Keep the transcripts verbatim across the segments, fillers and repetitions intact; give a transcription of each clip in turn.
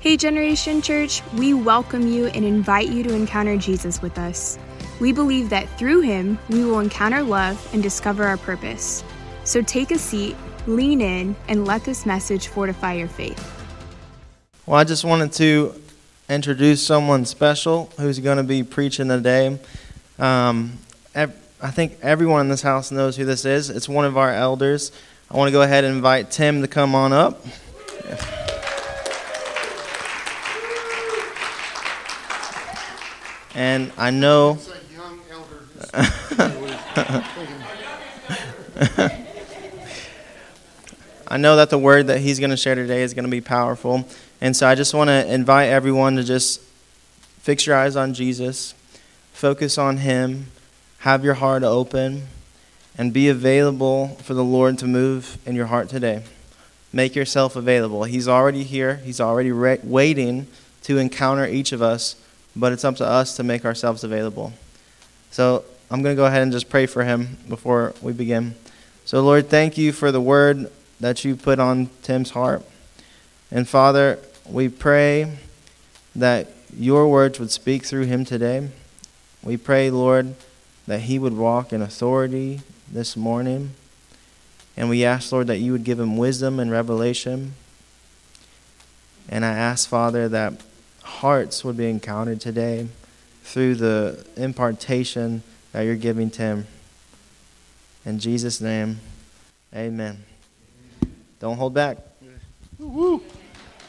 Hey Generation Church, we welcome you and invite you to encounter Jesus with us. We believe that through him, we will encounter love and discover our purpose. So take a seat, lean in, and let this message fortify your faith. Well, I just wanted to introduce someone special who's going to be preaching today. Um, I think everyone in this house knows who this is. It's one of our elders. I want to go ahead and invite Tim to come on up. Yeah. And I know, I know that the word that he's going to share today is going to be powerful. And so I just want to invite everyone to just fix your eyes on Jesus, focus on him, have your heart open, and be available for the Lord to move in your heart today. Make yourself available. He's already here. He's already re- waiting to encounter each of us. But it's up to us to make ourselves available. So I'm going to go ahead and just pray for him before we begin. So Lord, thank you for the word that you put on Tim's heart. And Father, we pray that your words would speak through him today. We pray, Lord, that he would walk in authority this morning. And we ask, Lord, that you would give him wisdom and revelation. And I ask, Father, that hearts would be encountered today through the impartation that you're giving to him. In Jesus' name, amen. Don't hold back. Woo-woo.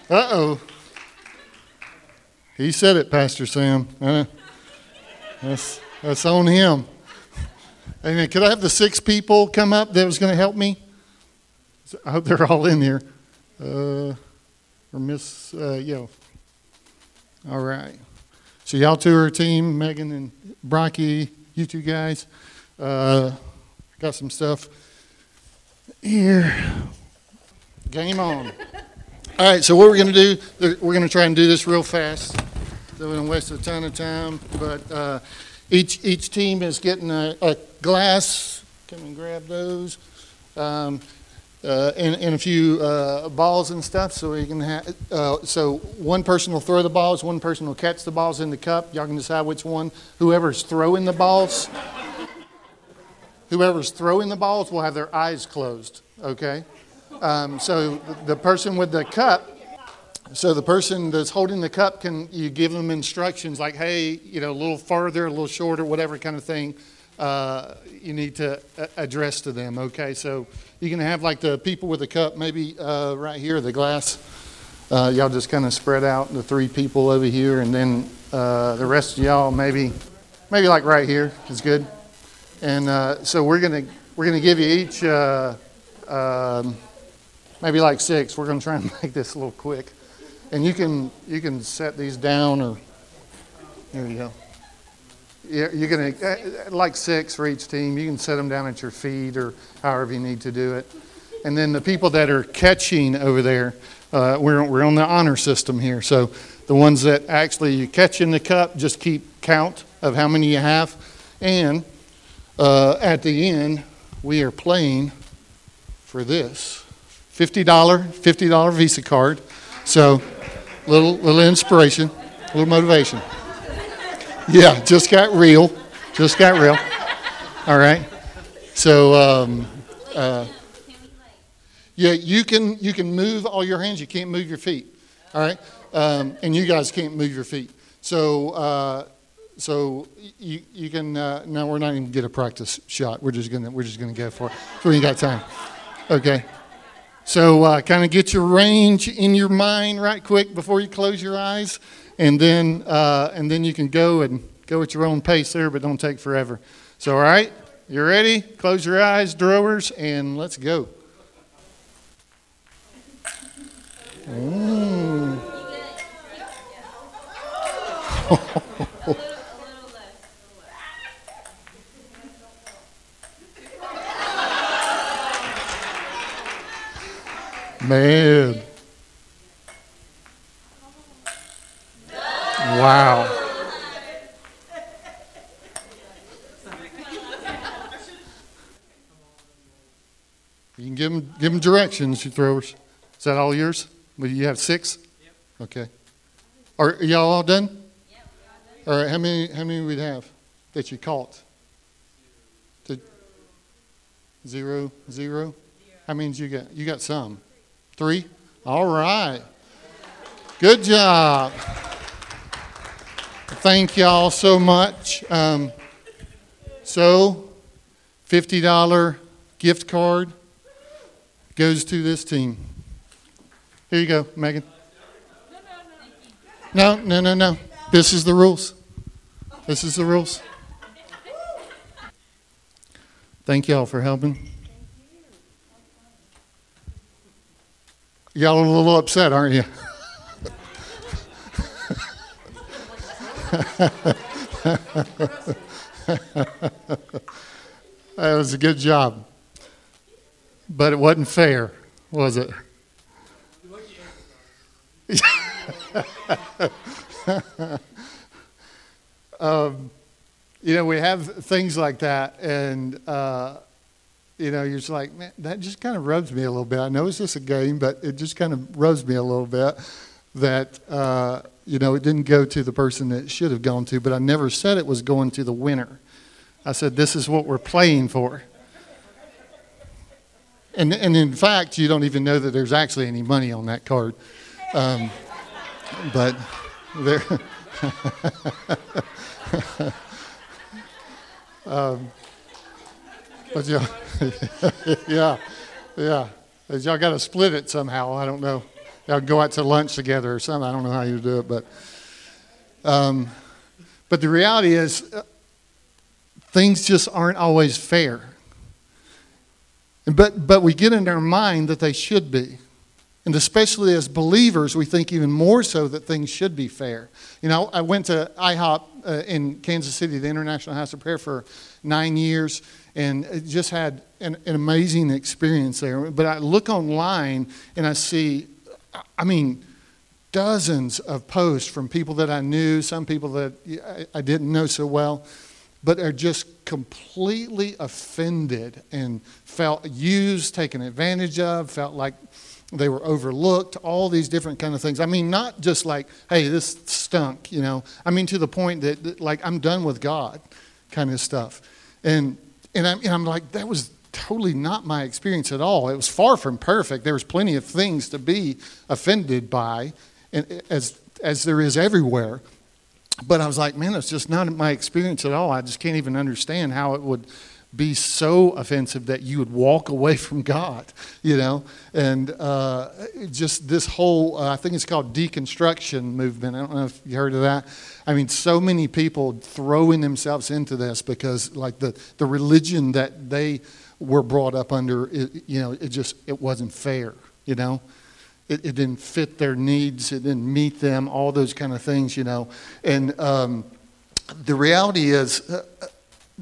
Uh-oh. He said it, Pastor Sam. That's, that's on him. Amen. Could I have the six people come up that was going to help me? I hope they're all in here. Uh, or Miss uh, Yo. All right. So y'all two are a team, Megan and Brocky, you two guys. Uh, got some stuff here. Game on. All right, so what we're going to do, we're going to try and do this real fast. So we don't waste a ton of time. But uh, each each team is getting a, a glass. Come and grab those. Um Uh, and, and a few uh, balls and stuff, so you can ha- uh, so one person will throw the balls, one person will catch the balls in the cup. Y'all can decide which one. Whoever's throwing the balls, whoever's throwing the balls will have their eyes closed. Okay, um, so the person with the cup, so the person that's holding the cup, can you give them instructions like, hey, you know, a little farther, a little shorter, whatever kind of thing. Uh, you need to address to them, okay? So you can have like the people with the cup, maybe uh, right here, the glass. Uh, y'all just kind of spread out, the three people over here, and then uh, the rest of y'all maybe, maybe like right here is good. And uh, so we're gonna we're gonna give you each uh, um, maybe like six. We're gonna try and make this a little quick, and you can you can set these down, or there you go. You're going to, like six for each team, you can set them down at your feet or however you need to do it. And then the people that are catching over there, uh, we're we're on the honor system here. So the ones that actually you catch in the cup, just keep count of how many you have. And uh, at the end, we are playing for this fifty dollars Visa card. So little little inspiration, a little motivation. Yeah, just got real. Just got real. All right. So, um, uh, yeah, you can you can move all your hands. You can't move your feet. All right. Um, and you guys can't move your feet. So, uh, so you you can. Uh, no, we're not even gonna get a practice shot. We're just gonna we're just gonna go for it. So we ain't got time. Okay. So, uh, kind of get your range in your mind right quick before you close your eyes. And then uh, and then you can go and go at your own pace there, but don't take forever. So, all right, you ready? Close your eyes, drawers, and let's go. Mm. Man. Wow. You can give them, give them directions, you throwers. Is that all yours? Well, you have six? Yep. Okay. Are y'all all done? Yeah, we're all done. All right, how many how many we'd have that you caught? Did, zero, zero? How many did you got? You got some. Three? All right. Good job. Thank y'all so much. Um, so, fifty dollars gift card goes to this team. Here you go, Megan. No, no, no, no. This is the rules. This is the rules. Thank y'all for helping. Y'all are a little upset, aren't you? That was a good job. But it wasn't fair, was it? um, you know, we have things like that, and uh, you know, you're just like, man, that just kind of rubs me a little bit. I know it's just a game, but it just kind of rubs me a little bit that uh, you know, it didn't go to the person that it should have gone to. But I never said it was going to the winner. I said this is what we're playing for. And and in fact, you don't even know that there's actually any money on that card. Um, But there, um, but yeah, yeah, yeah. Y'all got to split it somehow. I don't know. Y'all go out to lunch together or something. I don't know how you do it, but um, but the reality is, uh, things just aren't always fair. But but we get in our mind that they should be. And especially as believers, we think even more so that things should be fair. You know, I went to I hop uh, in Kansas City, the International House of Prayer, for nine years, and just had an, an amazing experience there. But I look online, and I see, I mean, dozens of posts from people that I knew, some people that I didn't know so well, but are just completely offended and felt used, taken advantage of, felt like they were overlooked, all these different kind of things. I mean, not just like, hey, this stunk, you know. I mean, to the point that, that like, I'm done with God kind of stuff. And and I'm, and I'm like, that was totally not my experience at all. It was far from perfect. There was plenty of things to be offended by, and as as there is everywhere. But I was like, man, it's just not my experience at all. I just can't even understand how it would be so offensive that you would walk away from God, you know, and uh, just this whole, uh, I think it's called deconstruction movement. I don't know if you heard of that. I mean, so many people throwing themselves into this because like the, the religion that they were brought up under, it, you know, it just, it wasn't fair, you know. It, it didn't fit their needs. It didn't meet them, all those kind of things, you know. And um, the reality is uh,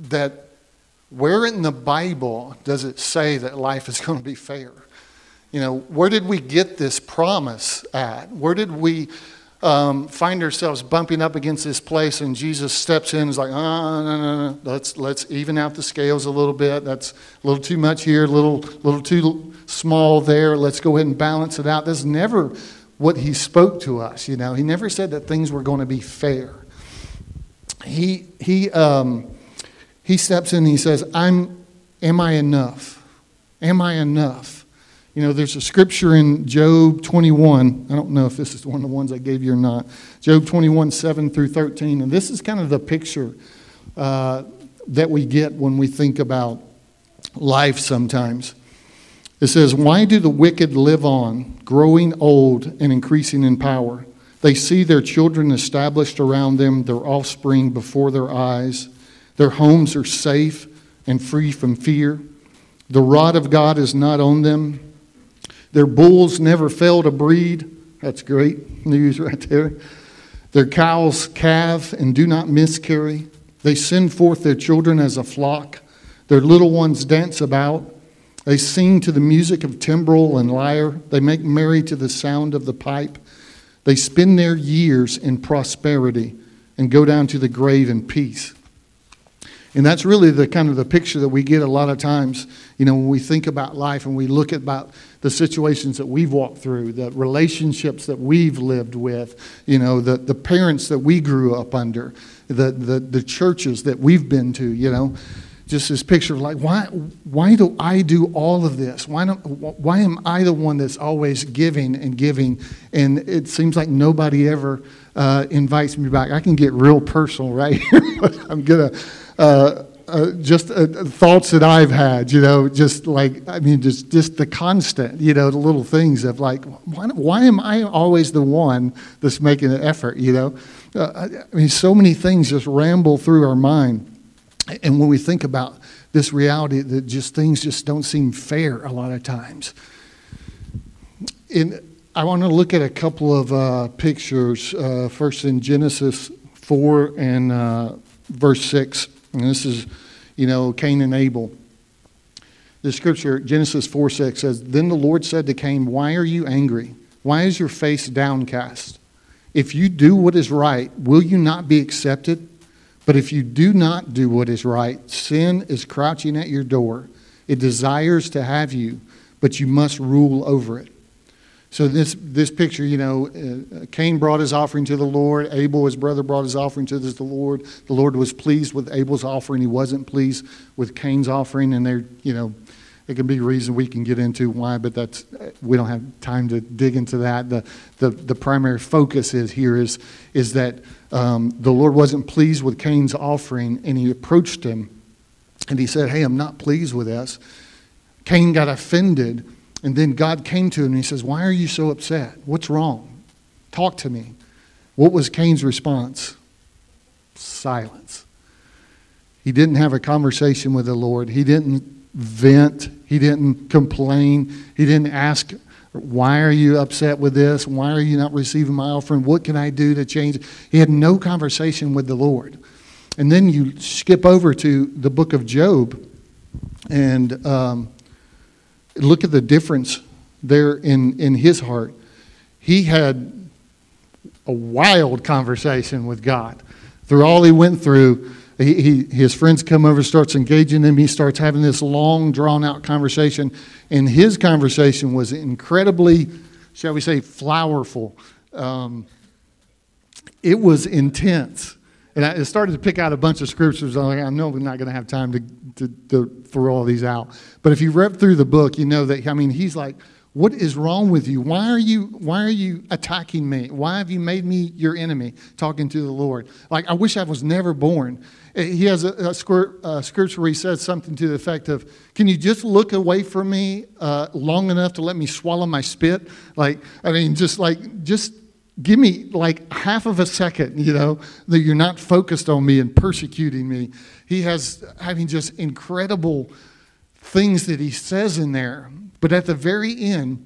that where in the Bible does it say that life is going to be fair? You know, where did we get this promise at? Where did we um, find ourselves bumping up against this place and Jesus steps in and is like, oh, no, no, no, let's, let's even out the scales a little bit. That's a little too much here, a little, little too small there. Let's go ahead and balance it out. That's never what he spoke to us, you know. He never said that things were going to be fair. He, he, um... He steps in and he says, "I'm. Am I enough? Am I enough?" You know, there's a scripture in Job twenty-one. I don't know if this is one of the ones I gave you or not. Job twenty-one, seven through thirteen. And this is kind of the picture uh, that we get when we think about life sometimes. It says, "Why do the wicked live on, growing old and increasing in power? They see their children established around them, their offspring before their eyes. Their homes are safe and free from fear. The rod of God is not on them. Their bulls never fail to breed." That's great news right there. "Their cows calve and do not miscarry. They send forth their children as a flock. Their little ones dance about. They sing to the music of timbrel and lyre. They make merry to the sound of the pipe. They spend their years in prosperity and go down to the grave in peace." And that's really the kind of the picture that we get a lot of times, you know, when we think about life and we look at about the situations that we've walked through, the relationships that we've lived with, you know, the, the parents that we grew up under, the, the the churches that we've been to, you know, just this picture of like, why why do I do all of this? Why don't why am I the one that's always giving and giving? And it seems like nobody ever uh, invites me back. I can get real personal right here, but I'm gonna. Uh, uh, just uh, thoughts that I've had, you know, just like, I mean, just, just the constant, you know, the little things of like, why, why am I always the one that's making an effort, you know? Uh, I, I mean, so many things just ramble through our mind. And when we think about this reality, that just things just don't seem fair a lot of times. And I want to look at a couple of uh, pictures, uh, first in Genesis four and uh, verse six. And this is, you know, Cain and Abel. The scripture, Genesis four six says, "Then the Lord said to Cain, why are you angry? Why is your face downcast? If you do what is right, will you not be accepted? But if you do not do what is right, sin is crouching at your door. It desires to have you, but you must rule over it." So this this picture, you know, uh, Cain brought his offering to the Lord. Abel, his brother, brought his offering to the Lord. The Lord was pleased with Abel's offering. He wasn't pleased with Cain's offering. And there, you know, it can be a reason we can get into why, but that's we don't have time to dig into that. The the, the primary focus is here is is that um, the Lord wasn't pleased with Cain's offering, and he approached him, and he said, "Hey, I'm not pleased with this." Cain got offended. And then God came to him and he says, "Why are you so upset? What's wrong? Talk to me." What was Cain's response? Silence. He didn't have a conversation with the Lord. He didn't vent. He didn't complain. He didn't ask, "Why are you upset with this? Why are you not receiving my offering? What can I do to change?" He had no conversation with the Lord. And then you skip over to the book of Job and... Um, Look at the difference there in, in his heart. He had a wild conversation with God. Through all he went through, he, he his friends come over, starts engaging him. He starts having this long, drawn-out conversation. And his conversation was incredibly, shall we say, flowerful. Um, it was intense. And I started to pick out a bunch of scriptures. I'm like, I know we're not going to have time to, to, to throw all these out. But if you read through the book, you know that, I mean, he's like, "What is wrong with you? Why are you why are you attacking me? Why have you made me your enemy?" Talking to the Lord. Like, "I wish I was never born." He has a, a, squirt, a scripture where he says something to the effect of, "Can you just look away from me uh, long enough to let me swallow my spit?" Like, I mean, just like, just... give me like half of a second, you know, that you're not focused on me and persecuting me. He has, I mean, just incredible things that he says in there. But at the very end,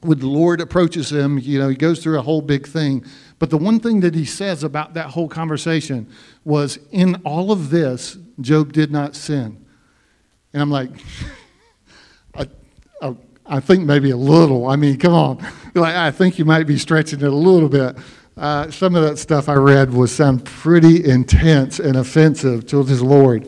when the Lord approaches him, you know, he goes through a whole big thing. But the one thing that he says about that whole conversation was, "In all of this, Job did not sin." And I'm like, I, I, I think maybe a little. I mean, come on. Like, I think you might be stretching it a little bit. Uh, some of that stuff I read was sound pretty intense and offensive to his Lord.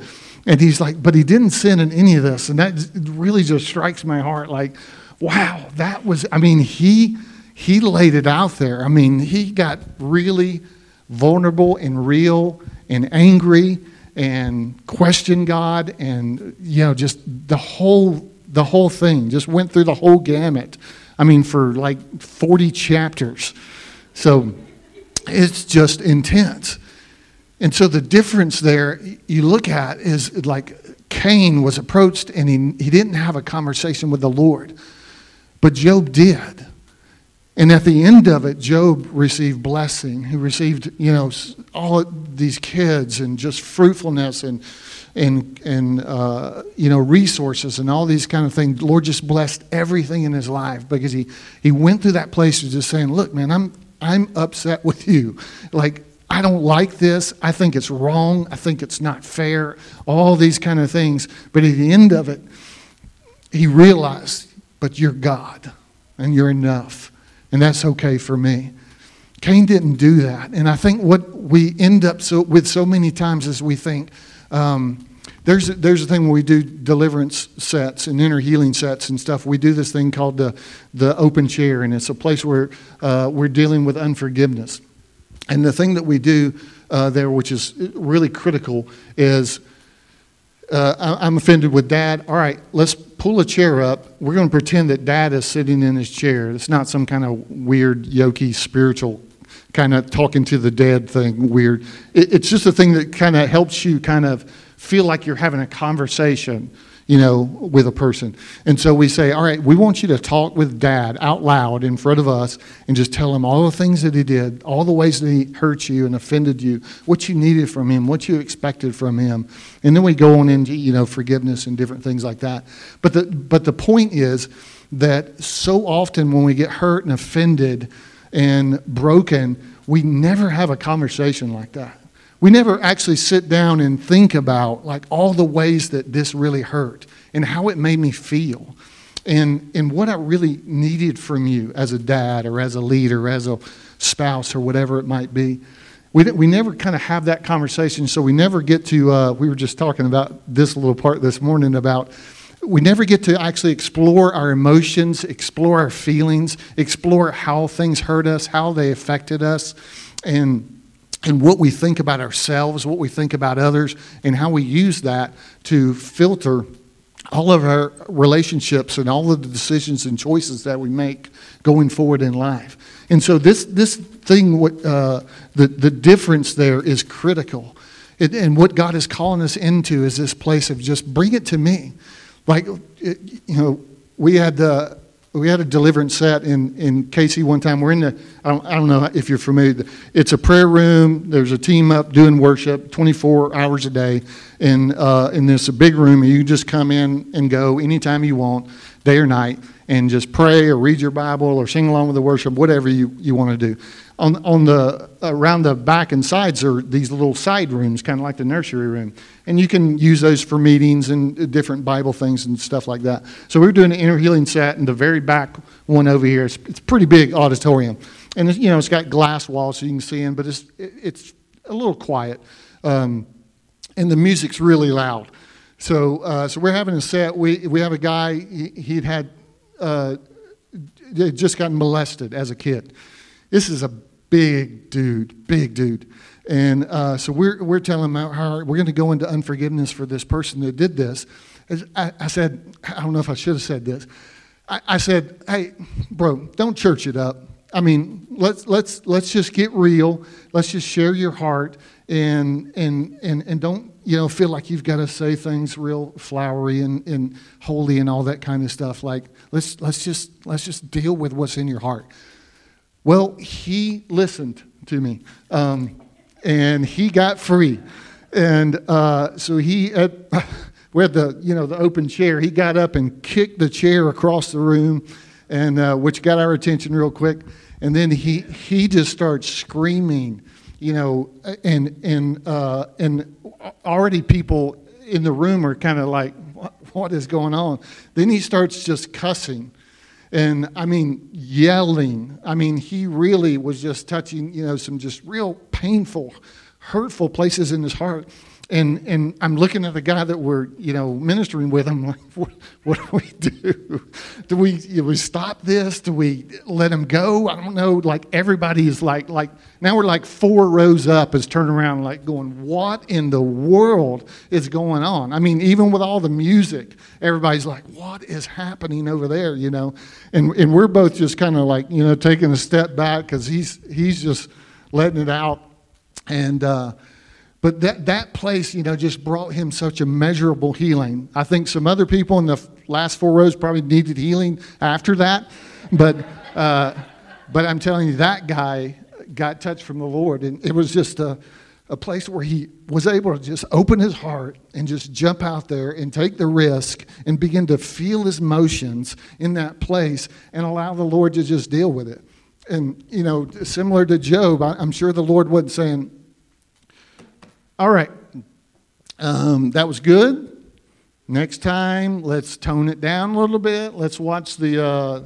And he's like, "But he didn't sin in any of this." And that really just strikes my heart like, wow, that was, I mean, he he laid it out there. I mean, he got really vulnerable and real and angry and questioned God and, you know, just the whole The whole thing, just went through the whole gamut. I mean, for like forty chapters. So it's just intense. And so the difference there you look at is like Cain was approached and he, he didn't have a conversation with the Lord. But Job did. And at the end of it, Job received blessing. He received, you know, all these kids and just fruitfulness and and and uh, you know, resources and all these kind of things. The Lord just blessed everything in his life because he he went through that place of just saying, "Look, man, I'm I'm upset with you. Like, I don't like this. I think it's wrong. I think it's not fair." All these kind of things. But at the end of it, he realized, "But you're God, and you're enough. And that's okay for me." Cain didn't do that. And I think what we end up so, with so many times is we think, um, There's there's a thing when we do deliverance sets and inner healing sets and stuff. We do this thing called the the open chair, and it's a place where uh, we're dealing with unforgiveness. And the thing that we do uh, there, which is really critical, is uh, I'm offended with Dad. All right, let's pull a chair up. We're going to pretend that Dad is sitting in his chair. It's not some kind of weird, yoky, spiritual kind of talking to the dead thing. Weird. It, it's just a thing that kind of helps you kind of feel like you're having a conversation, you know, with a person. And so we say, all right, we want you to talk with Dad out loud in front of us and just tell him all the things that he did, all the ways that he hurt you and offended you, what you needed from him, what you expected from him. And then we go on into, you know, forgiveness and different things like that. But the but the point is that so often when we get hurt and offended and broken, we never have a conversation like that. We never actually sit down and think about like all the ways that this really hurt and how it made me feel and and what I really needed from you as a dad or as a leader, or as a spouse or whatever it might be. We we never kind of have that conversation, so we never get to, uh, we were just talking about this little part this morning about we never get to actually explore our emotions, explore our feelings, explore how things hurt us, how they affected us, and and what we think about ourselves, what we think about others, and how we use that to filter all of our relationships and all of the decisions and choices that we make going forward in life. And so this this thing, what uh, the, the difference there is critical. It, and what God is calling us into is this place of just bring it to me. Like, it, you know, we had the... We had a deliverance set in, in Casey one time. We're in the, I don't, I don't know if you're familiar, it's a prayer room. There's a team up doing worship twenty-four hours a day. And, uh, and it's a big room. You just come in and go anytime you want, day or night, and just pray or read your Bible or sing along with the worship, whatever you, you want to do. On on the around the back and sides are these little side rooms, kind of like the nursery room, and you can use those for meetings and different Bible things and stuff like that. So we were doing an inner healing set in the very back one over here. It's, it's a pretty big auditorium, and it's, you know it's got glass walls so you can see in, but it's it, it's a little quiet, um, and the music's really loud. So uh, so we're having a set. We we have a guy. He, he'd had uh, just gotten molested as a kid. This is a Big dude, big dude, and uh, so we're we're telling him how we're going to go into unforgiveness for this person that did this. I, I said, I don't know if I should have said this. I, I said, hey, bro, don't church it up. I mean, let's let's let's just get real. Let's just share your heart, and and and and don't you know feel like you've got to say things real flowery and, and holy and all that kind of stuff. Like let's let's just let's just deal with what's in your heart. Well, he listened to me, um, and he got free, and uh, so he, uh, we had the you know the open chair. He got up and kicked the chair across the room, and uh, which got our attention real quick. And then he he just starts screaming, you know, and and uh, and already people in the room are kind of like, what, what is going on? Then he starts just cussing. And, I mean, yelling. I mean, he really was just touching, you know, some just real painful, hurtful places in his heart. And and I'm looking at the guy that we're, you know, ministering with. I'm like, what, what do we do? Do we, do we stop this? Do we let him go? I don't know. Like, everybody is like, like now we're like four rows up is turning around like going, what in the world is going on? I mean, even with all the music, everybody's like, what is happening over there, you know? And and we're both just kind of like, you know, taking a step back because he's, he's just letting it out. And, uh, But that that place, you know, just brought him such a measurable healing. I think some other people in the last four rows probably needed healing after that. But uh, but I'm telling you, that guy got touched from the Lord. And it was just a, a place where he was able to just open his heart and just jump out there and take the risk and begin to feel his emotions in that place and allow the Lord to just deal with it. And, you know, similar to Job, I'm sure the Lord wasn't saying, all right, um, that was good. Next time, let's tone it down a little bit. Let's watch the uh,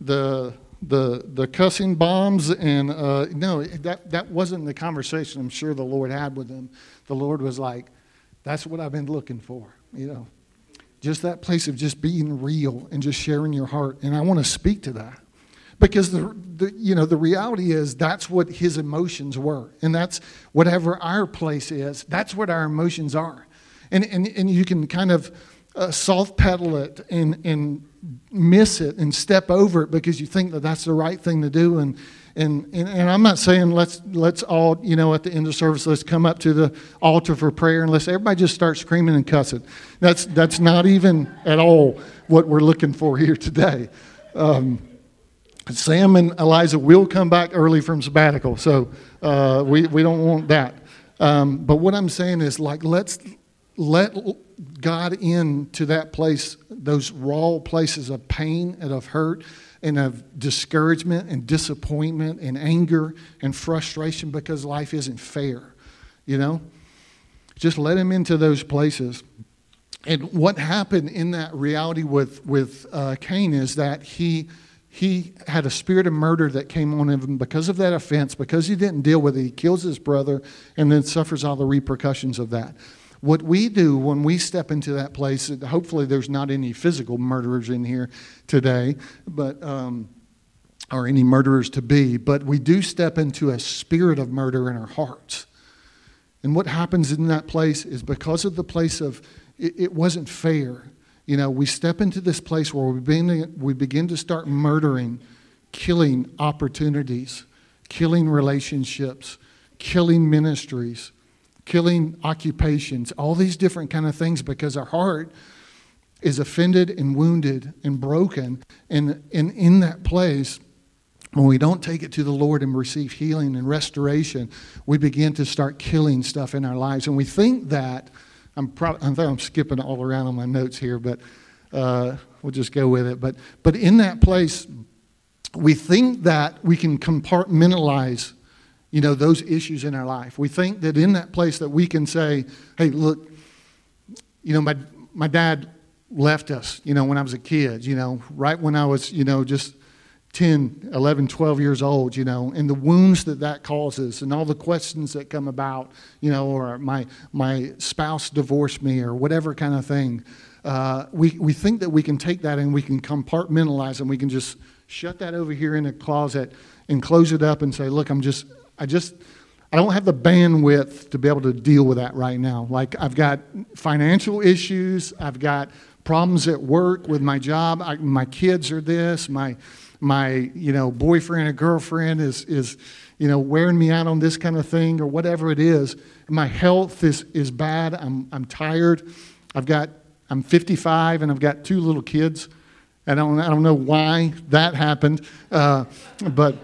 the the the cussing bombs. And uh, no, that that wasn't the conversation I'm sure the Lord had with him. The Lord was like, That's what I've been looking for, you know. Just that place of just being real and just sharing your heart. And I want to speak to that. Because, the, the you know, the reality is that's what his emotions were. And that's whatever our place is, that's what our emotions are. And and, and you can kind of uh, soft pedal it and, and miss it and step over it because you think that that's the right thing to do. And and, and, and I'm not saying let's, let's all, you know, at the end of service, let's come up to the altar for prayer and let's everybody just start screaming and cussing. That's, that's not even at all what we're looking for here today. Um Sam and Eliza will come back early from sabbatical, so uh, we, we don't want that. Um, but what I'm saying is, like, let's let God into that place, those raw places of pain and of hurt and of discouragement and disappointment and anger and frustration because life isn't fair, you know? Just let him into those places. And what happened in that reality with, with uh, Cain is that he... He had a spirit of murder that came on him because of that offense, because he didn't deal with it. He kills his brother and then suffers all the repercussions of that. What we do when we step into that place, hopefully there's not any physical murderers in here today, but um, or any murderers to be, but we do step into a spirit of murder in our hearts. And what happens in that place is because of the place of it, it wasn't fair. You know, we step into this place where we begin, we begin to start murdering, killing opportunities, killing relationships, killing ministries, killing occupations, all these different kind of things because our heart is offended and wounded and broken. And, and in that place, when we don't take it to the Lord and receive healing and restoration, we begin to start killing stuff in our lives. And we think that I'm probably, I'm, I'm skipping all around on my notes here, but uh, we'll just go with it. But but in that place, we think that we can compartmentalize, you know, those issues in our life. We think that in that place that we can say, hey, look, you know, my my dad left us, you know, when I was a kid, you know, right when I was, you know, just ten, eleven, twelve years old, you know, and the wounds that that causes and all the questions that come about, you know, or my my spouse divorced me or whatever kind of thing. Uh, we, we think that we can take that and we can compartmentalize and we can just shut that over here in a closet and close it up and say, look, I'm just, I just, I don't have the bandwidth to be able to deal with that right now. Like I've got financial issues, I've got problems at work with my job, I, my kids are this, my... my, you know, boyfriend or girlfriend is, is, you know, wearing me out on this kind of thing or whatever it is. My health is is bad. I'm I'm tired. I've got, I'm fifty-five and I've got two little kids. I don't, I don't know why that happened, uh, but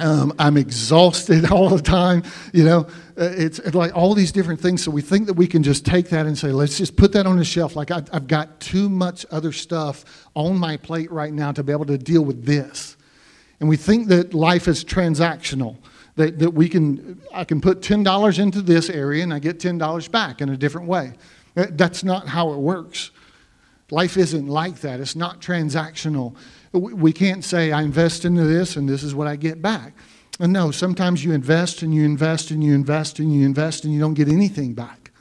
um, I'm exhausted all the time. You know, it's, it's like all these different things. So we think that we can just take that and say, let's just put that on the shelf. Like I, I've got too much other stuff on my plate right now to be able to deal with this. And we think that life is transactional, that, that we can, I can put ten dollars into this area and I get ten dollars back in a different way. That's not how it works. Life isn't like that. It's not transactional. We can't say I invest into this and this is what I get back. And no, sometimes you invest and you invest and you invest and you invest and you don't get anything back.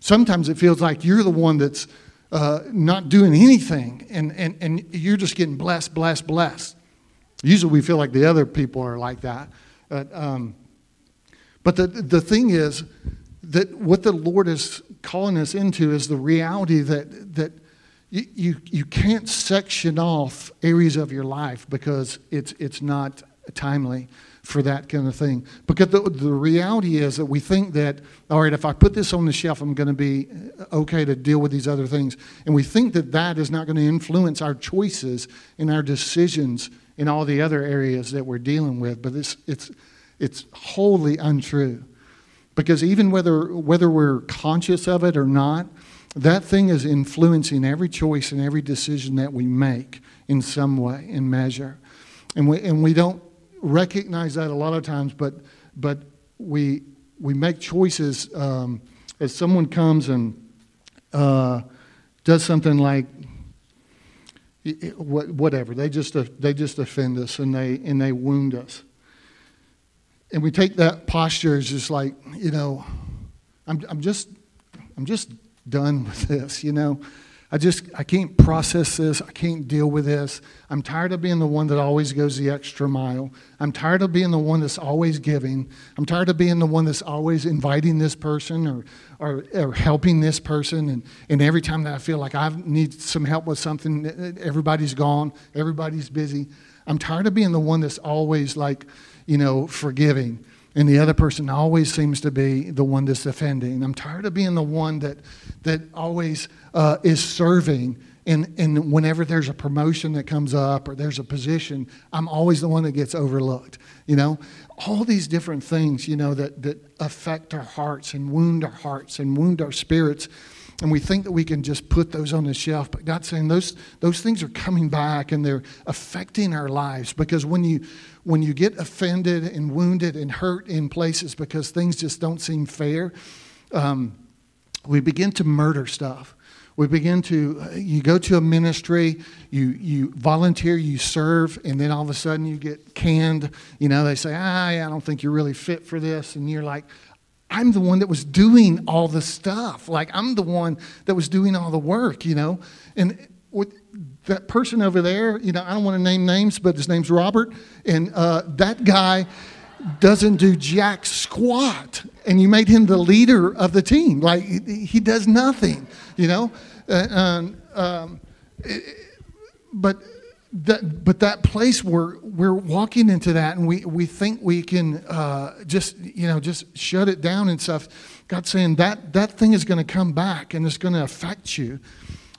Sometimes it feels like you're the one that's uh, not doing anything and, and, and you're just getting blessed, blessed, blessed. Usually we feel like the other people are like that. Uh, um, but the, the thing is that what the Lord is calling us into is the reality that that you, you, you can't section off areas of your life because it's it's not timely for that kind of thing. Because the, the reality is that we think that, all right, if I put this on the shelf, I'm going to be okay to deal with these other things. And we think that that is not going to influence our choices and our decisions in all the other areas that we're dealing with. But it's it's it's wholly untrue. Because even whether whether we're conscious of it or not, that thing is influencing every choice and every decision that we make in some way, in measure. And we and we don't recognize that a lot of times, but but we we make choices um, as someone comes and uh, does something like whatever. They just they just offend us and they and they wound us. And we take that posture as just like, you know, I'm I'm just I'm just done with this, you know. I just, I can't process this. I can't deal with this. I'm tired of being the one that always goes the extra mile. I'm tired of being the one that's always giving. I'm tired of being the one that's always inviting this person or or, or helping this person. And, and every time that I feel like I need some help with something, everybody's gone. Everybody's busy. I'm tired of being the one that's always like, you know, forgiving. And the other person always seems to be the one that's offending. I'm tired of being the one that that always uh, is serving. And, and whenever there's a promotion that comes up or there's a position, I'm always the one that gets overlooked. You know, all these different things, you know, that, that affect our hearts and wound our hearts and wound our spirits. And we think that we can just put those on the shelf. But God's saying those those things are coming back and they're affecting our lives. Because when you when you get offended and wounded and hurt in places because things just don't seem fair, um, we begin to murder stuff. We begin to, uh, you go to a ministry, you you volunteer, you serve, and then all of a sudden you get canned. You know, they say, ah, yeah, I don't think you're really fit for this. And you're like, I'm the one that was doing all the stuff. Like, I'm the one that was doing all the work, you know. And with that person over there, you know, I don't want to name names, but his name's Robert. And uh, that guy doesn't do jack squat. And you made him the leader of the team. Like, he does nothing, you know. Um, um, but... That, but that place where we're walking into that and we, we think we can uh, just, you know, just shut it down and stuff. God's saying that that thing is going to come back and it's going to affect you.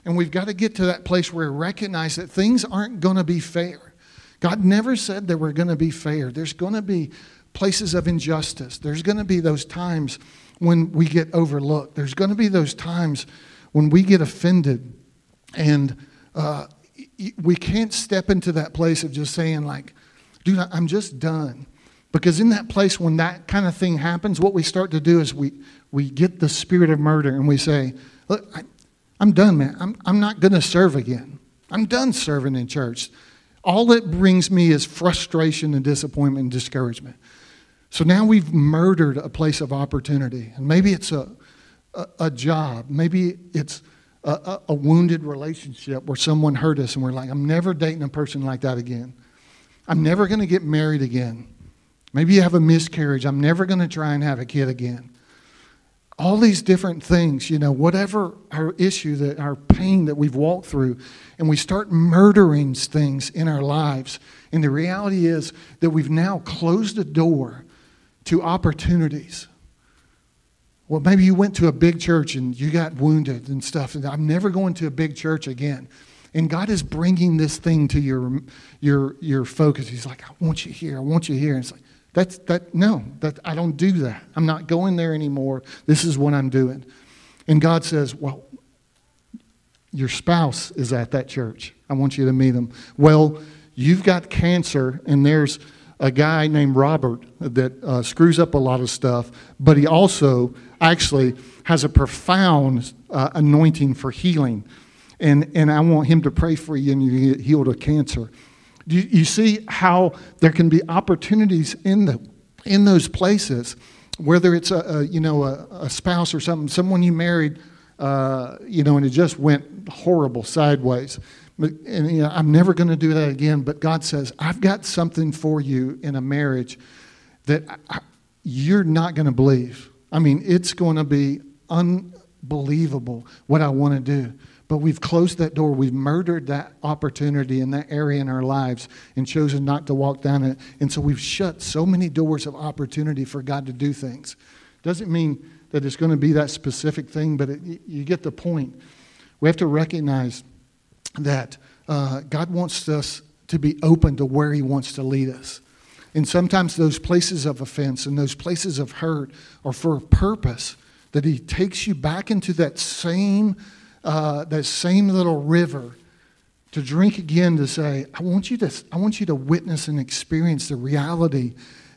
And we've got to get to that place where we recognize that things aren't going to be fair. God never said that we're going to be fair. There's going to be places of injustice. There's going to be those times when we get overlooked. There's going to be those times when we get offended and uh we can't step into that place of just saying like, dude, I'm just done. Because in that place, when that kind of thing happens, what we start to do is we, we get the spirit of murder and we say, look, I, I'm done, man. I'm, I'm not going to serve again. I'm done serving in church. All it brings me is frustration and disappointment and discouragement. So now we've murdered a place of opportunity. And maybe it's a, a, a job. Maybe it's A, a wounded relationship where someone hurt us and we're like, I'm never dating a person like that again. I'm never going to get married again. Maybe you have a miscarriage. I'm never going to try and have a kid again. All these different things, you know, whatever our issue, that our pain that we've walked through, and we start murdering things in our lives. And the reality is that we've now closed the door to opportunities. Well, maybe you went to a big church and you got wounded and stuff. And I'm never going to a big church again. And God is bringing this thing to your your your focus. He's like, I want you here. I want you here. And it's like, that's that. No, that I don't do that. I'm not going there anymore. This is what I'm doing. And God says, well, your spouse is at that church. I want you to meet them. Well, you've got cancer and there's a guy named Robert that uh, screws up a lot of stuff, but he also actually has a profound uh, anointing for healing. And and I want him to pray for you and you get healed of cancer. You, you see how there can be opportunities in the in those places, whether it's a, a you know a, a spouse or something, someone you married, uh, you know, and it just went horrible sideways. And you know, I'm never going to do that again. But God says, I've got something for you in a marriage that I, you're not going to believe. I mean, it's going to be unbelievable what I want to do. But we've closed that door. We've murdered that opportunity in that area in our lives and chosen not to walk down it. And so we've shut so many doors of opportunity for God to do things. Doesn't mean that it's going to be that specific thing, but it, you get the point. We have to recognize that uh, God wants us to be open to where he wants to lead us. And sometimes those places of offense and those places of hurt are for a purpose, that he takes you back into that same uh, that same little river to drink again, to say, I want you to I want you to witness and experience the reality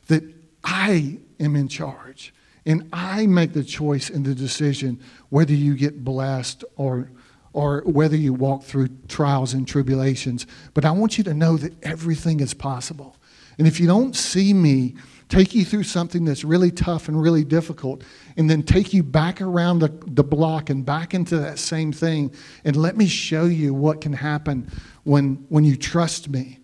that I am in charge and I make the choice and the decision whether you get blessed or or whether you walk through trials and tribulations. But I want you to know that everything is possible. And if you don't see me take you through something that's really tough and really difficult, and then take you back around the, the block and back into that same thing, and let me show you what can happen when when you trust me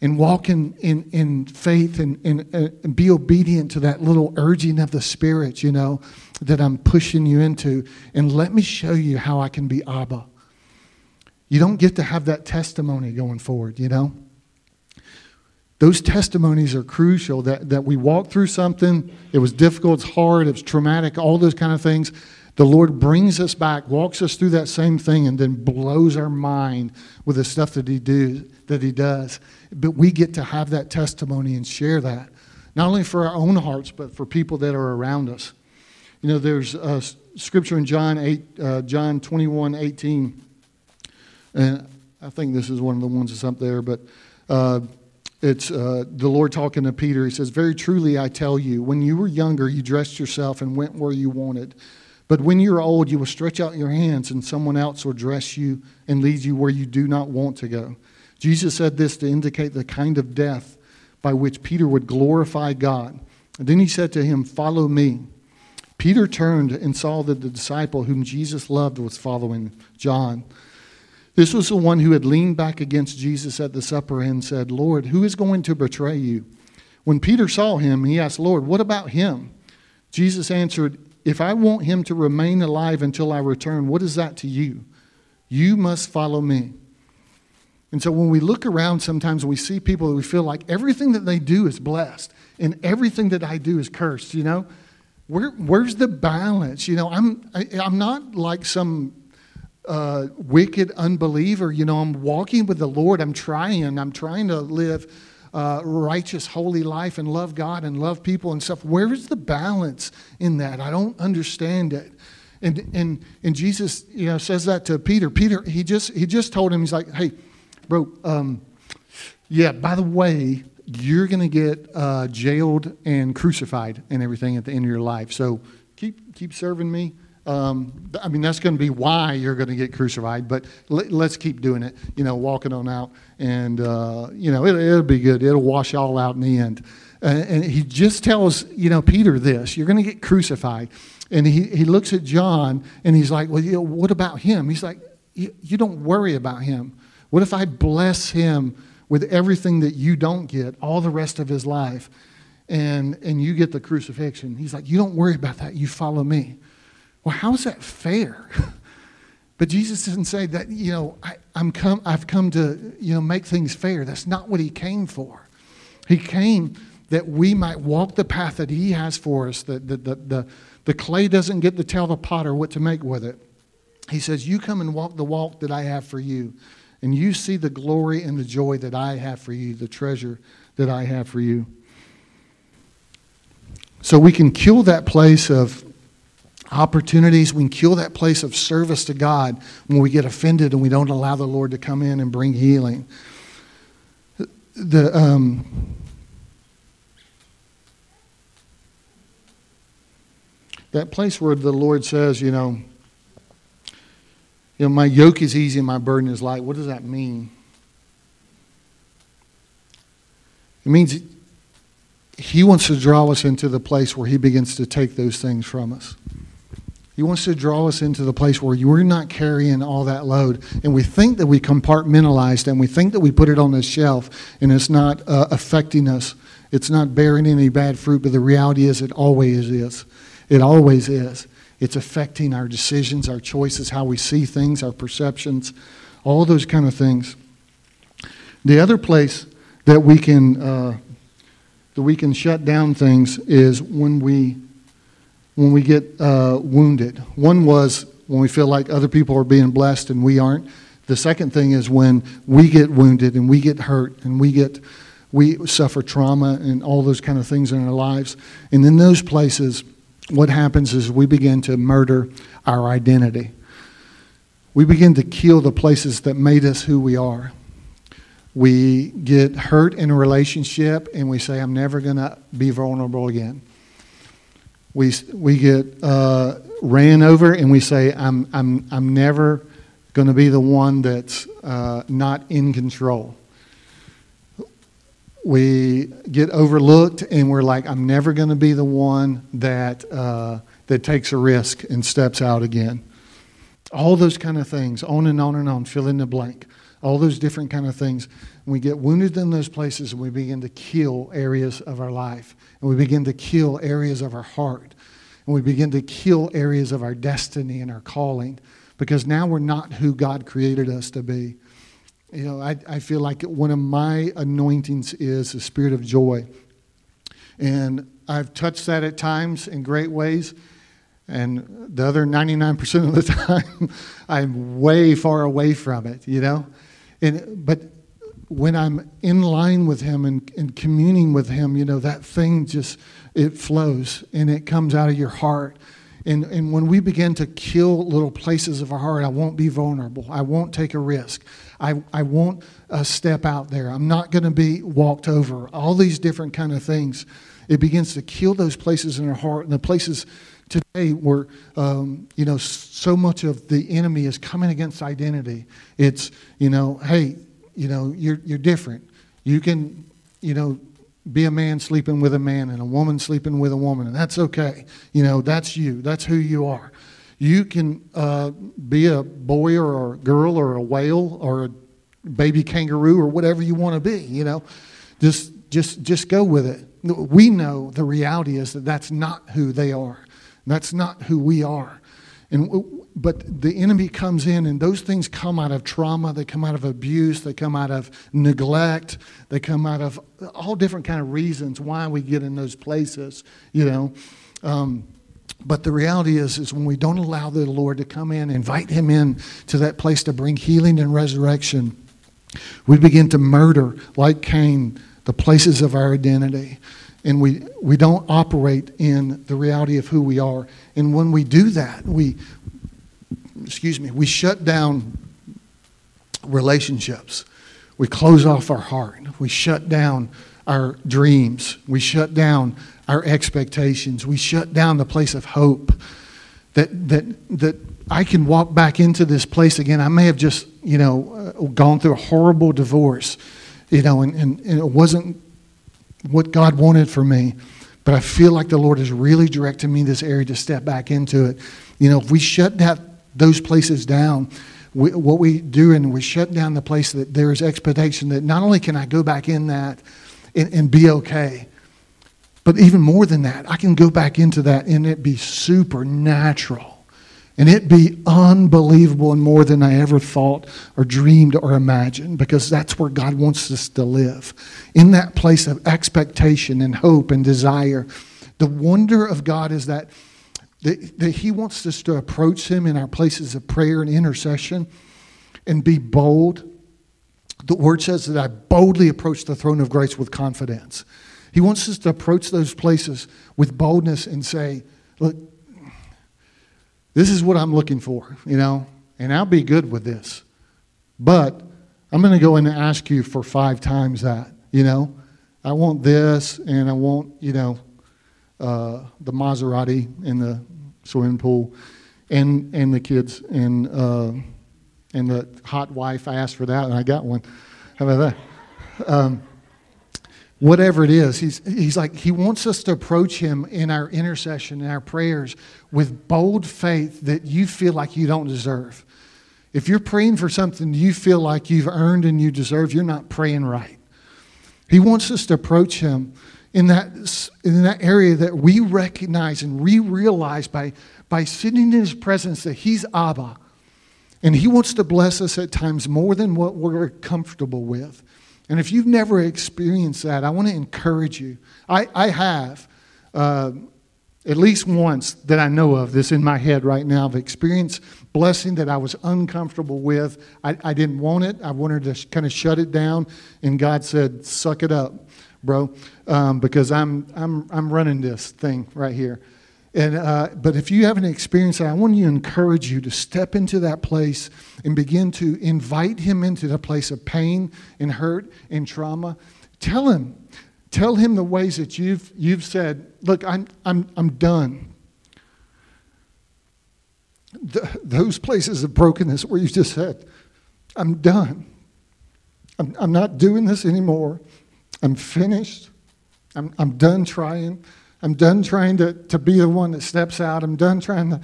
and walk in in, in faith and, and, and be obedient to that little urging of the Spirit, you know, that I'm pushing you into, and let me show you how I can be Abba. You don't get to have that testimony going forward, you know. Those testimonies are crucial, that, that we walk through something. It was difficult, it's hard, it's traumatic, all those kind of things. The Lord brings us back, walks us through that same thing, and then blows our mind with the stuff that he, do, that he does. But we get to have that testimony and share that, not only for our own hearts, but for people that are around us. You know, there's uh, scripture in John eight, uh, John twenty-one eighteen, and I think this is one of the ones that's up there, but... Uh, It's uh, the Lord talking to Peter. He says, "Very truly I tell you, when you were younger, you dressed yourself and went where you wanted. But when you're old, you will stretch out your hands, and someone else will dress you and lead you where you do not want to go." Jesus said this to indicate the kind of death by which Peter would glorify God. And then he said to him, "Follow me." Peter turned and saw that the disciple whom Jesus loved was following John. This was the one who had leaned back against Jesus at the supper and said, "Lord, who is going to betray you?" When Peter saw him, he asked, "Lord, what about him?" Jesus answered, "If I want him to remain alive until I return, what is that to you? You must follow me." And so when we look around, sometimes we see people that we feel like everything that they do is blessed and everything that I do is cursed, you know? Where, where's the balance? You know, I'm I, I'm not like some... Uh, wicked unbeliever. You know, I'm walking with the Lord. I'm trying. I'm trying to live uh, righteous, holy life and love God and love people and stuff. Where is the balance in that? I don't understand it. And and and Jesus, you know, says that to Peter. Peter, he just he just told him, he's like, "Hey, bro, um, yeah. By the way, you're gonna get uh, jailed and crucified and everything at the end of your life. So keep keep serving me." Um, I mean, that's going to be why you're going to get crucified, but let, let's keep doing it, you know, walking on out, and, uh, you know, it, it'll be good. It'll wash all out in the end. Uh, and he just tells, you know, Peter this, you're going to get crucified. And he, he looks at John, and he's like, "Well, you know, what about him?" He's like, "You don't worry about him. What if I bless him with everything that you don't get all the rest of his life, and and you get the crucifixion?" He's like, "You don't worry about that. You follow me." Well, how is that fair? But Jesus didn't say that, you know, I, I'm come, I've come to, you know, make things fair. That's not what he came for. He came that we might walk the path that he has for us, that the, the, the, the clay doesn't get to tell the potter what to make with it. He says, "You come and walk the walk that I have for you, and you see the glory and the joy that I have for you, the treasure that I have for you." So we can kill that place of opportunities. We can kill that place of service to God when we get offended and we don't allow the Lord to come in and bring healing. The um, that place where the Lord says, you know, you know, "My yoke is easy and my burden is light." What does that mean? It means he wants to draw us into the place where he begins to take those things from us. He wants to draw us into the place where we're not carrying all that load. And we think that we compartmentalized, and we think that we put it on the shelf, and it's not uh, affecting us. It's not bearing any bad fruit, but the reality is it always is. It always is. It's affecting our decisions, our choices, how we see things, our perceptions, all those kind of things. The other place that we can uh, that we can shut down things is when we when we get uh, wounded. One was when we feel like other people are being blessed and we aren't. The second thing is when we get wounded and we get hurt and we get we suffer trauma and all those kind of things in our lives. And in those places, what happens is we begin to murder our identity. We begin to kill the places that made us who we are. We get hurt in a relationship and we say, "I'm never going to be vulnerable again." We we get uh, ran over and we say, I'm I'm I'm never going to be the one that's uh, not in control. we get overlooked, and we're like, I'm never going to be the one that uh, that takes a risk and steps out again. All those kind of things, on and on and on, fill in the blank. All those different kind of things. We get wounded in those places, and we begin to kill areas of our life. And we begin to kill areas of our heart. And we begin to kill areas of our destiny and our calling. Because now we're not who God created us to be. You know, I, I feel like one of my anointings is the spirit of joy. And I've touched that at times in great ways. And the other ninety-nine percent of the time, I'm way far away from it, you know. And but when I'm in line with him and, and communing with him, you know, that thing just, it flows. And it comes out of your heart. And and when we begin to kill little places of our heart, I won't be vulnerable. I won't take a risk. I, I won't uh, step out there. I'm not going to be walked over. All these different kind of things. It begins to kill those places in our heart. And the places today where, um, you know, so much of the enemy is coming against identity. It's, you know, hey, you know, you're you're different. You can, you know, be a man sleeping with a man and a woman sleeping with a woman, and that's okay. You know, that's you. That's who you are. You can uh, be a boy or a girl or a whale or a baby kangaroo or whatever you want to be, you know. Just just, just go with it. We know the reality is that that's not who they are. That's not who we are. And but the enemy comes in, and those things come out of trauma. They come out of abuse. They come out of neglect. They come out of all different kind of reasons why we get in those places, you know. Um, but the reality is, is when we don't allow the Lord to come in, invite him in to that place to bring healing and resurrection, we begin to murder, like Cain, the places of our identity. And we, we don't operate in the reality of who we are. And when we do that, we, excuse me, we shut down relationships. We close off our heart. We shut down our dreams. We shut down our expectations. We shut down the place of hope. That that that I can walk back into this place again. I may have just, you know, uh, gone through a horrible divorce, you know, and, and, and it wasn't what God wanted for me, but I feel like the Lord is really directing me in this area to step back into it. You know, if we shut that those places down, we, what we do, and we shut down the place that there is expectation that not only can I go back in that and, and be okay, but even more than that, I can go back into that and it be supernatural, and it be unbelievable and more than I ever thought or dreamed or imagined, because that's where God wants us to live, in that place of expectation and hope and desire. The wonder of God is that That, that he wants us to approach him in our places of prayer and intercession and be bold. The word says that I boldly approach the throne of grace with confidence. He wants us to approach those places with boldness and say, look, this is what I'm looking for, you know, and I'll be good with this. But I'm going to go in and ask you for five times that, you know. I want this, and I want, you know, uh, the Maserati and the swimming pool, and and the kids, and uh, and the hot wife. I asked for that, and I got one. How about that? Um, whatever it is, he's he's like he wants us to approach him in our intercession, in our prayers, with bold faith that you feel like you don't deserve. If you're praying for something you feel like you've earned and you deserve, you're not praying right. He wants us to approach him in that in that area that we recognize and we realize by, by sitting in his presence that he's Abba. And he wants to bless us at times more than what we're comfortable with. And if you've never experienced that, I want to encourage you. I, I have, uh, at least once that I know of, this in my head right now, of experienced blessing that I was uncomfortable with. I, I didn't want it. I wanted to sh- kind of shut it down. And God said, suck it up, bro, um, because I'm I'm I'm running this thing right here. And uh, but if you haven't experienced that, I want to encourage you to step into that place and begin to invite him into the place of pain and hurt and trauma. Tell him, tell him the ways that you've you've said, look, I'm I'm I'm done. Th- those places of brokenness where you just said, I'm done. I'm I'm not doing this anymore. I'm finished. I'm, I'm done trying. I'm done trying to, to be the one that steps out. I'm done trying to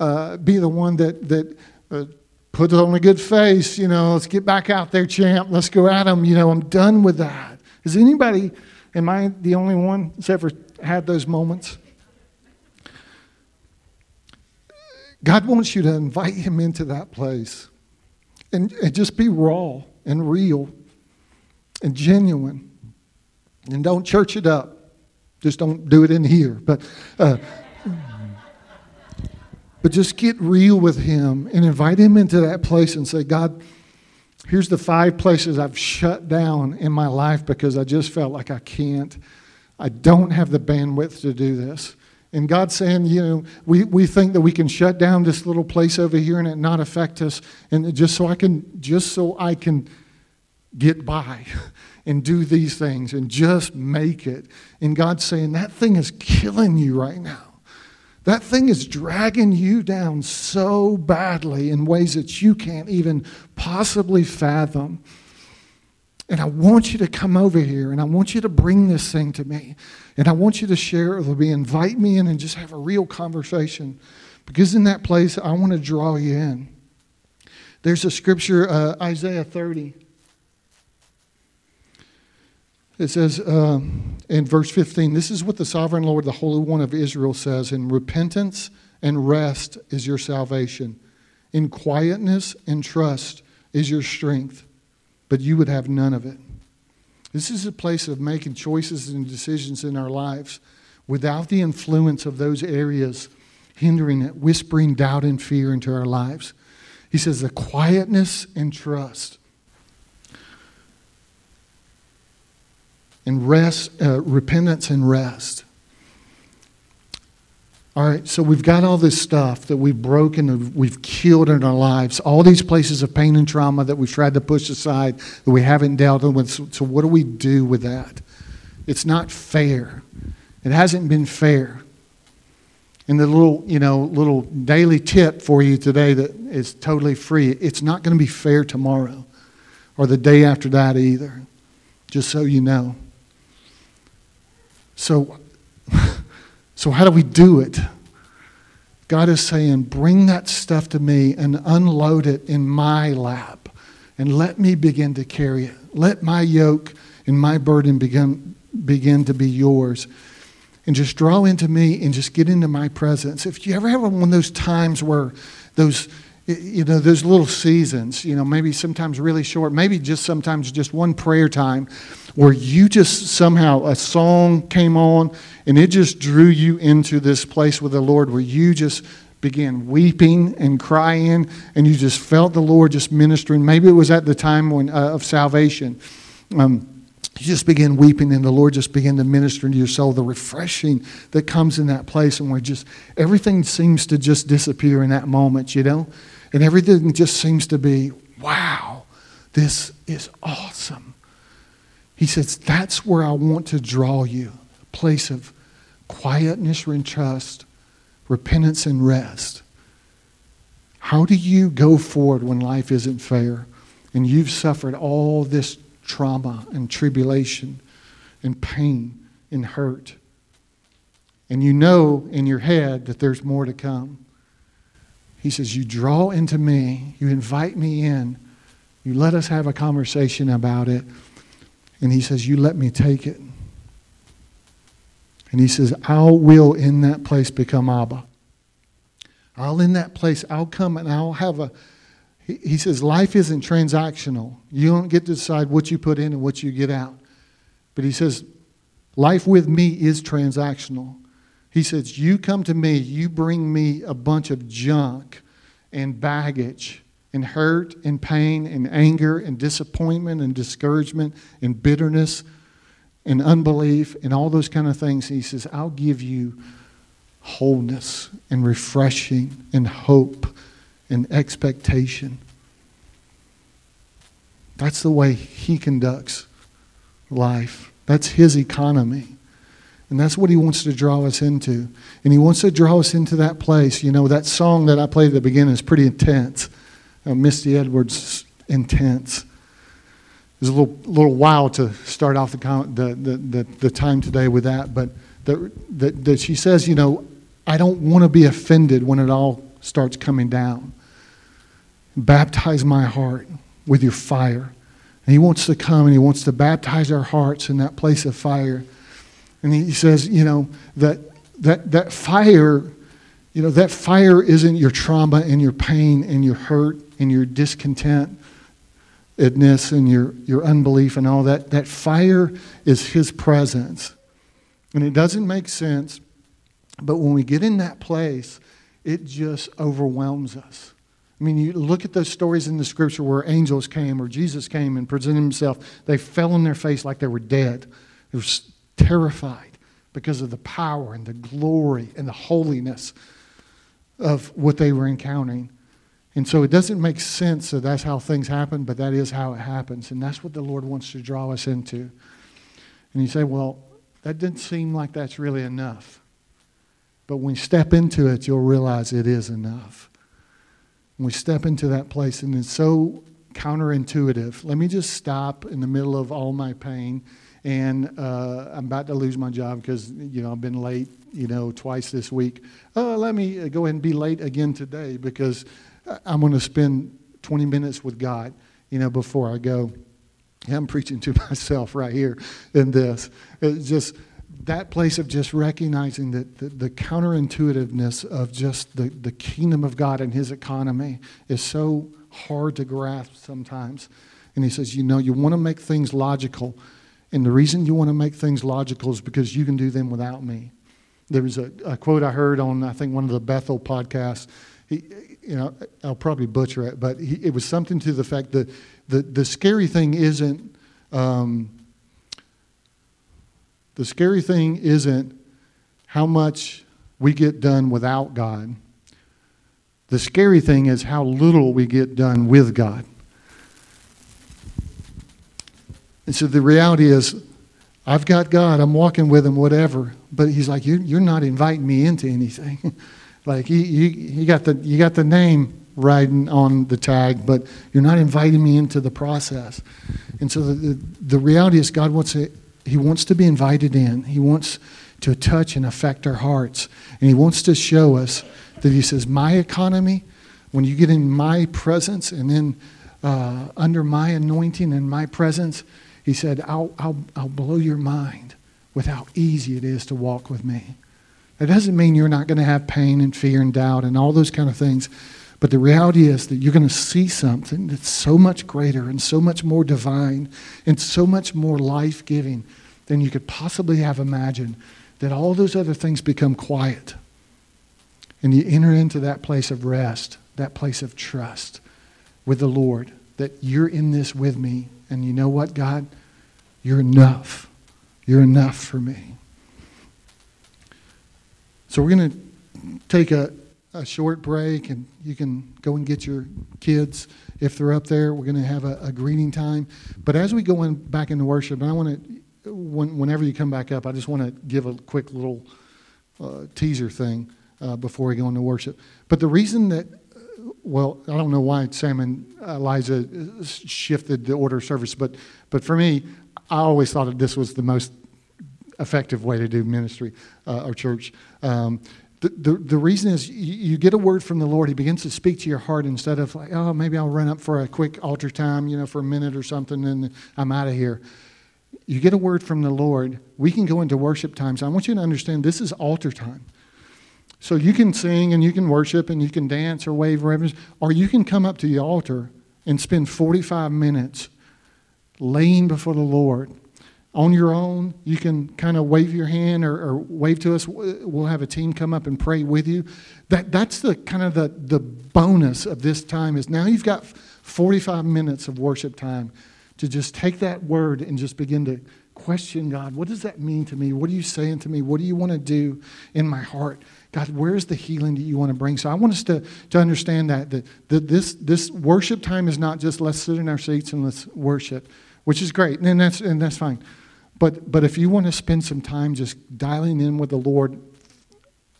uh, be the one that, that uh, puts on a good face. You know, let's get back out there, champ. Let's go at them. You know, I'm done with that. Is anybody, am I the only one that's ever had those moments? God wants you to invite him into that place and, and just be raw and real and genuine. And don't church it up. Just don't do it in here. But uh, but just get real with him and invite him into that place and say, God, here's the five places I've shut down in my life because I just felt like I can't. I don't have the bandwidth to do this. And God's saying, you know, we, we think that we can shut down this little place over here and it not affect us, and just so I can just so I can get by and do these things and just make it. And God's saying, that thing is killing you right now. That thing is dragging you down so badly in ways that you can't even possibly fathom. And I want you to come over here, and I want you to bring this thing to me. And I want you to share it with me. Invite me in and just have a real conversation. Because in that place, I want to draw you in. There's a scripture, uh, Isaiah thirty. It says uh, in verse fifteen, this is what the sovereign Lord, the Holy One of Israel says, in repentance and rest is your salvation. In quietness and trust is your strength. But you would have none of it. This is a place of making choices and decisions in our lives without the influence of those areas hindering it, whispering doubt and fear into our lives. He says the quietness and trust. And rest, uh, repentance and rest. All right, so we've got all this stuff that we've broken and we've killed in our lives, all these places of pain and trauma that we've tried to push aside, that we haven't dealt with. So what do we do with that? It's not fair. It hasn't been fair. And the little, you know, little daily tip for you today that is totally free, it's not going to be fair tomorrow or the day after that either, just so you know. So... So how do we do it? God is saying, bring that stuff to me and unload it in my lap and let me begin to carry it. Let my yoke and my burden begin, begin to be yours. And just draw into me and just get into my presence. If you ever have one of those times where those, you know, those little seasons, you know, maybe sometimes really short, maybe just sometimes just one prayer time where you just somehow a song came on and it just drew you into this place with the Lord where you just began weeping and crying and you just felt the Lord just ministering. Maybe it was at the time when uh, of salvation. Um, you just began weeping and the Lord just began to minister to your soul. The refreshing that comes in that place and where just everything seems to just disappear in that moment, you know. And everything just seems to be, wow, this is awesome. He says, that's where I want to draw you. A place of quietness and trust, repentance and rest. How do you go forward when life isn't fair and you've suffered all this trauma and tribulation and pain and hurt? And you know in your head that there's more to come. He says, you draw into me, you invite me in, you let us have a conversation about it. And he says, you let me take it. And he says, I will in that place become Abba. I'll in that place, I'll come and I'll have a, he, he says, life isn't transactional. You don't get to decide what you put in and what you get out. But he says, life with me is transactional. He says, you come to me, you bring me a bunch of junk and baggage and hurt and pain and anger and disappointment and discouragement and bitterness and unbelief and all those kind of things. He says, I'll give you wholeness and refreshing and hope and expectation. That's the way he conducts life. That's his economy. And that's what he wants to draw us into. And he wants to draw us into that place. You know, that song that I played at the beginning is pretty intense. Uh, Misty Edwards, Intense. was a little little while to start off the the the, the time today with that, but that, that that she says, you know, I don't want to be offended when it all starts coming down. Baptize my heart with your fire. And he wants to come and he wants to baptize our hearts in that place of fire. And he says, you know, that that that fire, you know, that fire isn't your trauma and your pain and your hurt and your discontentedness and your, your unbelief and all that. That fire is his presence. And it doesn't make sense, but when we get in that place, it just overwhelms us. I mean, you look at those stories in the scripture where angels came or Jesus came and presented himself. They fell on their face like they were dead. They were terrified because of the power and the glory and the holiness of what they were encountering. And so it doesn't make sense that that's how things happen, but that is how it happens. And that's what the Lord wants to draw us into. And you say, well, that didn't seem like that's really enough. But when you step into it, you'll realize it is enough. We step into that place, and it's so counterintuitive. Let me just stop in the middle of all my pain, and uh, I'm about to lose my job because, you know, I've been late, you know, twice this week. Uh, let me go ahead and be late again today because I'm going to spend twenty minutes with God, you know, before I go. I'm preaching to myself right here in this. It's just that place of just recognizing that the, the counterintuitiveness of just the, the kingdom of God and his economy is so hard to grasp sometimes. And he says, you know, you want to make things logical. And the reason you want to make things logical is because you can do them without me. There was a, a quote I heard on, I think, one of the Bethel podcasts. He, you know, I'll probably butcher it, but he, it was something to the fact that the, the scary thing isn't... Um, The scary thing isn't how much we get done without God. The scary thing is how little we get done with God. And so the reality is, I've got God, I'm walking with him, whatever. But he's like, you, you're not inviting me into anything. Like, you, you, you, got the, you got the name riding on the tag, but you're not inviting me into the process. And so the, the, the reality is God wants to... He wants to be invited in. He wants to touch and affect our hearts. And he wants to show us that he says, my economy, when you get in my presence and then uh, under my anointing and my presence, he said, I'll, I'll, I'll blow your mind with how easy it is to walk with me. That doesn't mean you're not going to have pain and fear and doubt and all those kind of things. But the reality is that you're going to see something that's so much greater and so much more divine and so much more life-giving than you could possibly have imagined, that all those other things become quiet. And you enter into that place of rest, that place of trust with the Lord, that you're in this with me. And you know what, God? You're enough. You're enough for me. So we're going to take a... a short break, and you can go and get your kids if they're up there. We're going to have a, a greeting time. But as we go in, back into worship, and I want to, when, whenever you come back up, I just want to give a quick little uh, teaser thing uh, before we go into worship. But the reason that, well, I don't know why Sam and Eliza shifted the order of service, but but for me, I always thought that this was the most effective way to do ministry uh, or church. Um The, the the reason is you, you get a word from the Lord. He begins to speak to your heart instead of like, oh, maybe I'll run up for a quick altar time, you know, for a minute or something, and I'm out of here. You get a word from the Lord. We can go into worship time. So I want you to understand this is altar time. So you can sing and you can worship and you can dance or wave reverence, or you can come up to the altar and spend forty-five minutes laying before the Lord. On your own, you can kind of wave your hand or, or wave to us. We'll have a team come up and pray with you. That that's the kind of the, the bonus of this time is now you've got forty-five minutes of worship time to just take that word and just begin to question God. What does that mean to me? What are you saying to me? What do you want to do in my heart? God, where's the healing that you want to bring? So I want us to, to understand that, that, that this, this worship time is not just let's sit in our seats and let's worship, which is great, and that's and that's fine. But but if you want to spend some time just dialing in with the Lord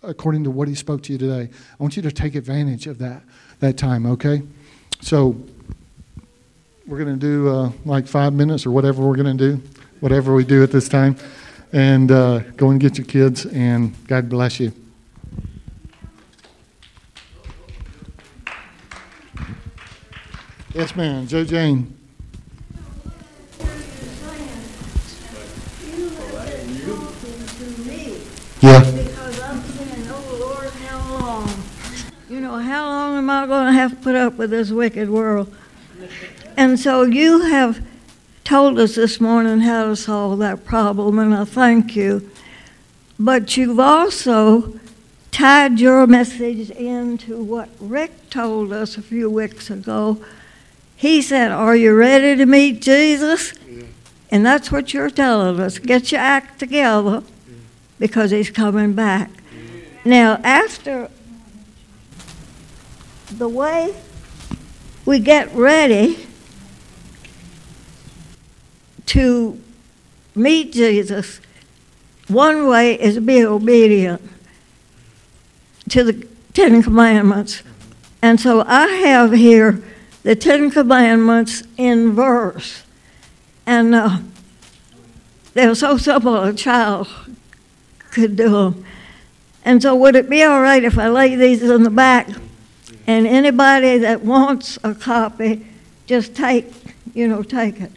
according to what he spoke to you today, I want you to take advantage of that that time, okay? So we're going to do uh, like five minutes or whatever we're going to do, whatever we do at this time. And uh, go and get your kids, and God bless you. Yes, ma'am. JoJane. Yeah. Because I'm saying, oh Lord, how long? You know, how long am I going to have to put up with this wicked world? And so you have told us this morning how to solve that problem, and I thank you. But you've also tied your message into what Rick told us a few weeks ago. He said, are you ready to meet Jesus? Yeah. And that's what you're telling us. Get your act together, because he's coming back. Now, after the way we get ready to meet Jesus, one way is be obedient to the Ten Commandments. And so I have here the Ten Commandments in verse. And uh, they're so simple a child could do them. And so would it be all right if I lay these in the back, and anybody that wants a copy, just take, you know, take it.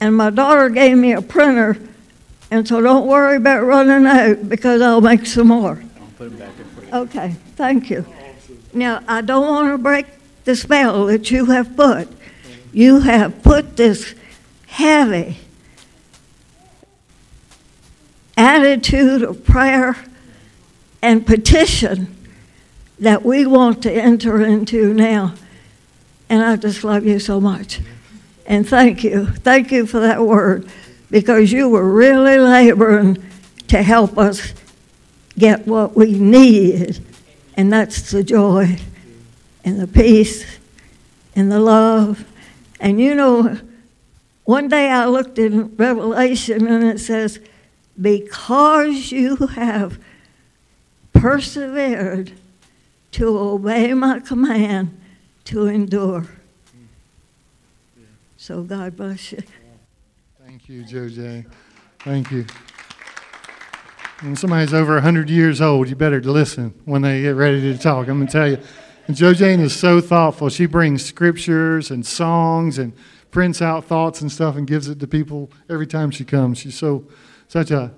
And my daughter gave me a printer, and so don't worry about running out, because I'll make some more. I'll put them back in for you. Okay, thank you. Now, I don't want to break the spell that you have put. You have put this heavy attitude of prayer and petition that we want to enter into now. And I just love you so much. And thank you. Thank you for that word, because you were really laboring to help us get what we need. And that's the joy and the peace and the love. And you know, one day I looked in Revelation, and it says, because you have persevered to obey my command to endure. So God bless you. Thank you, JoJane. Thank you. When somebody's over one hundred years old, you better listen when they get ready to talk. I'm going to tell you. And JoJane is so thoughtful. She brings scriptures and songs and prints out thoughts and stuff and gives it to people every time she comes. She's so... Such a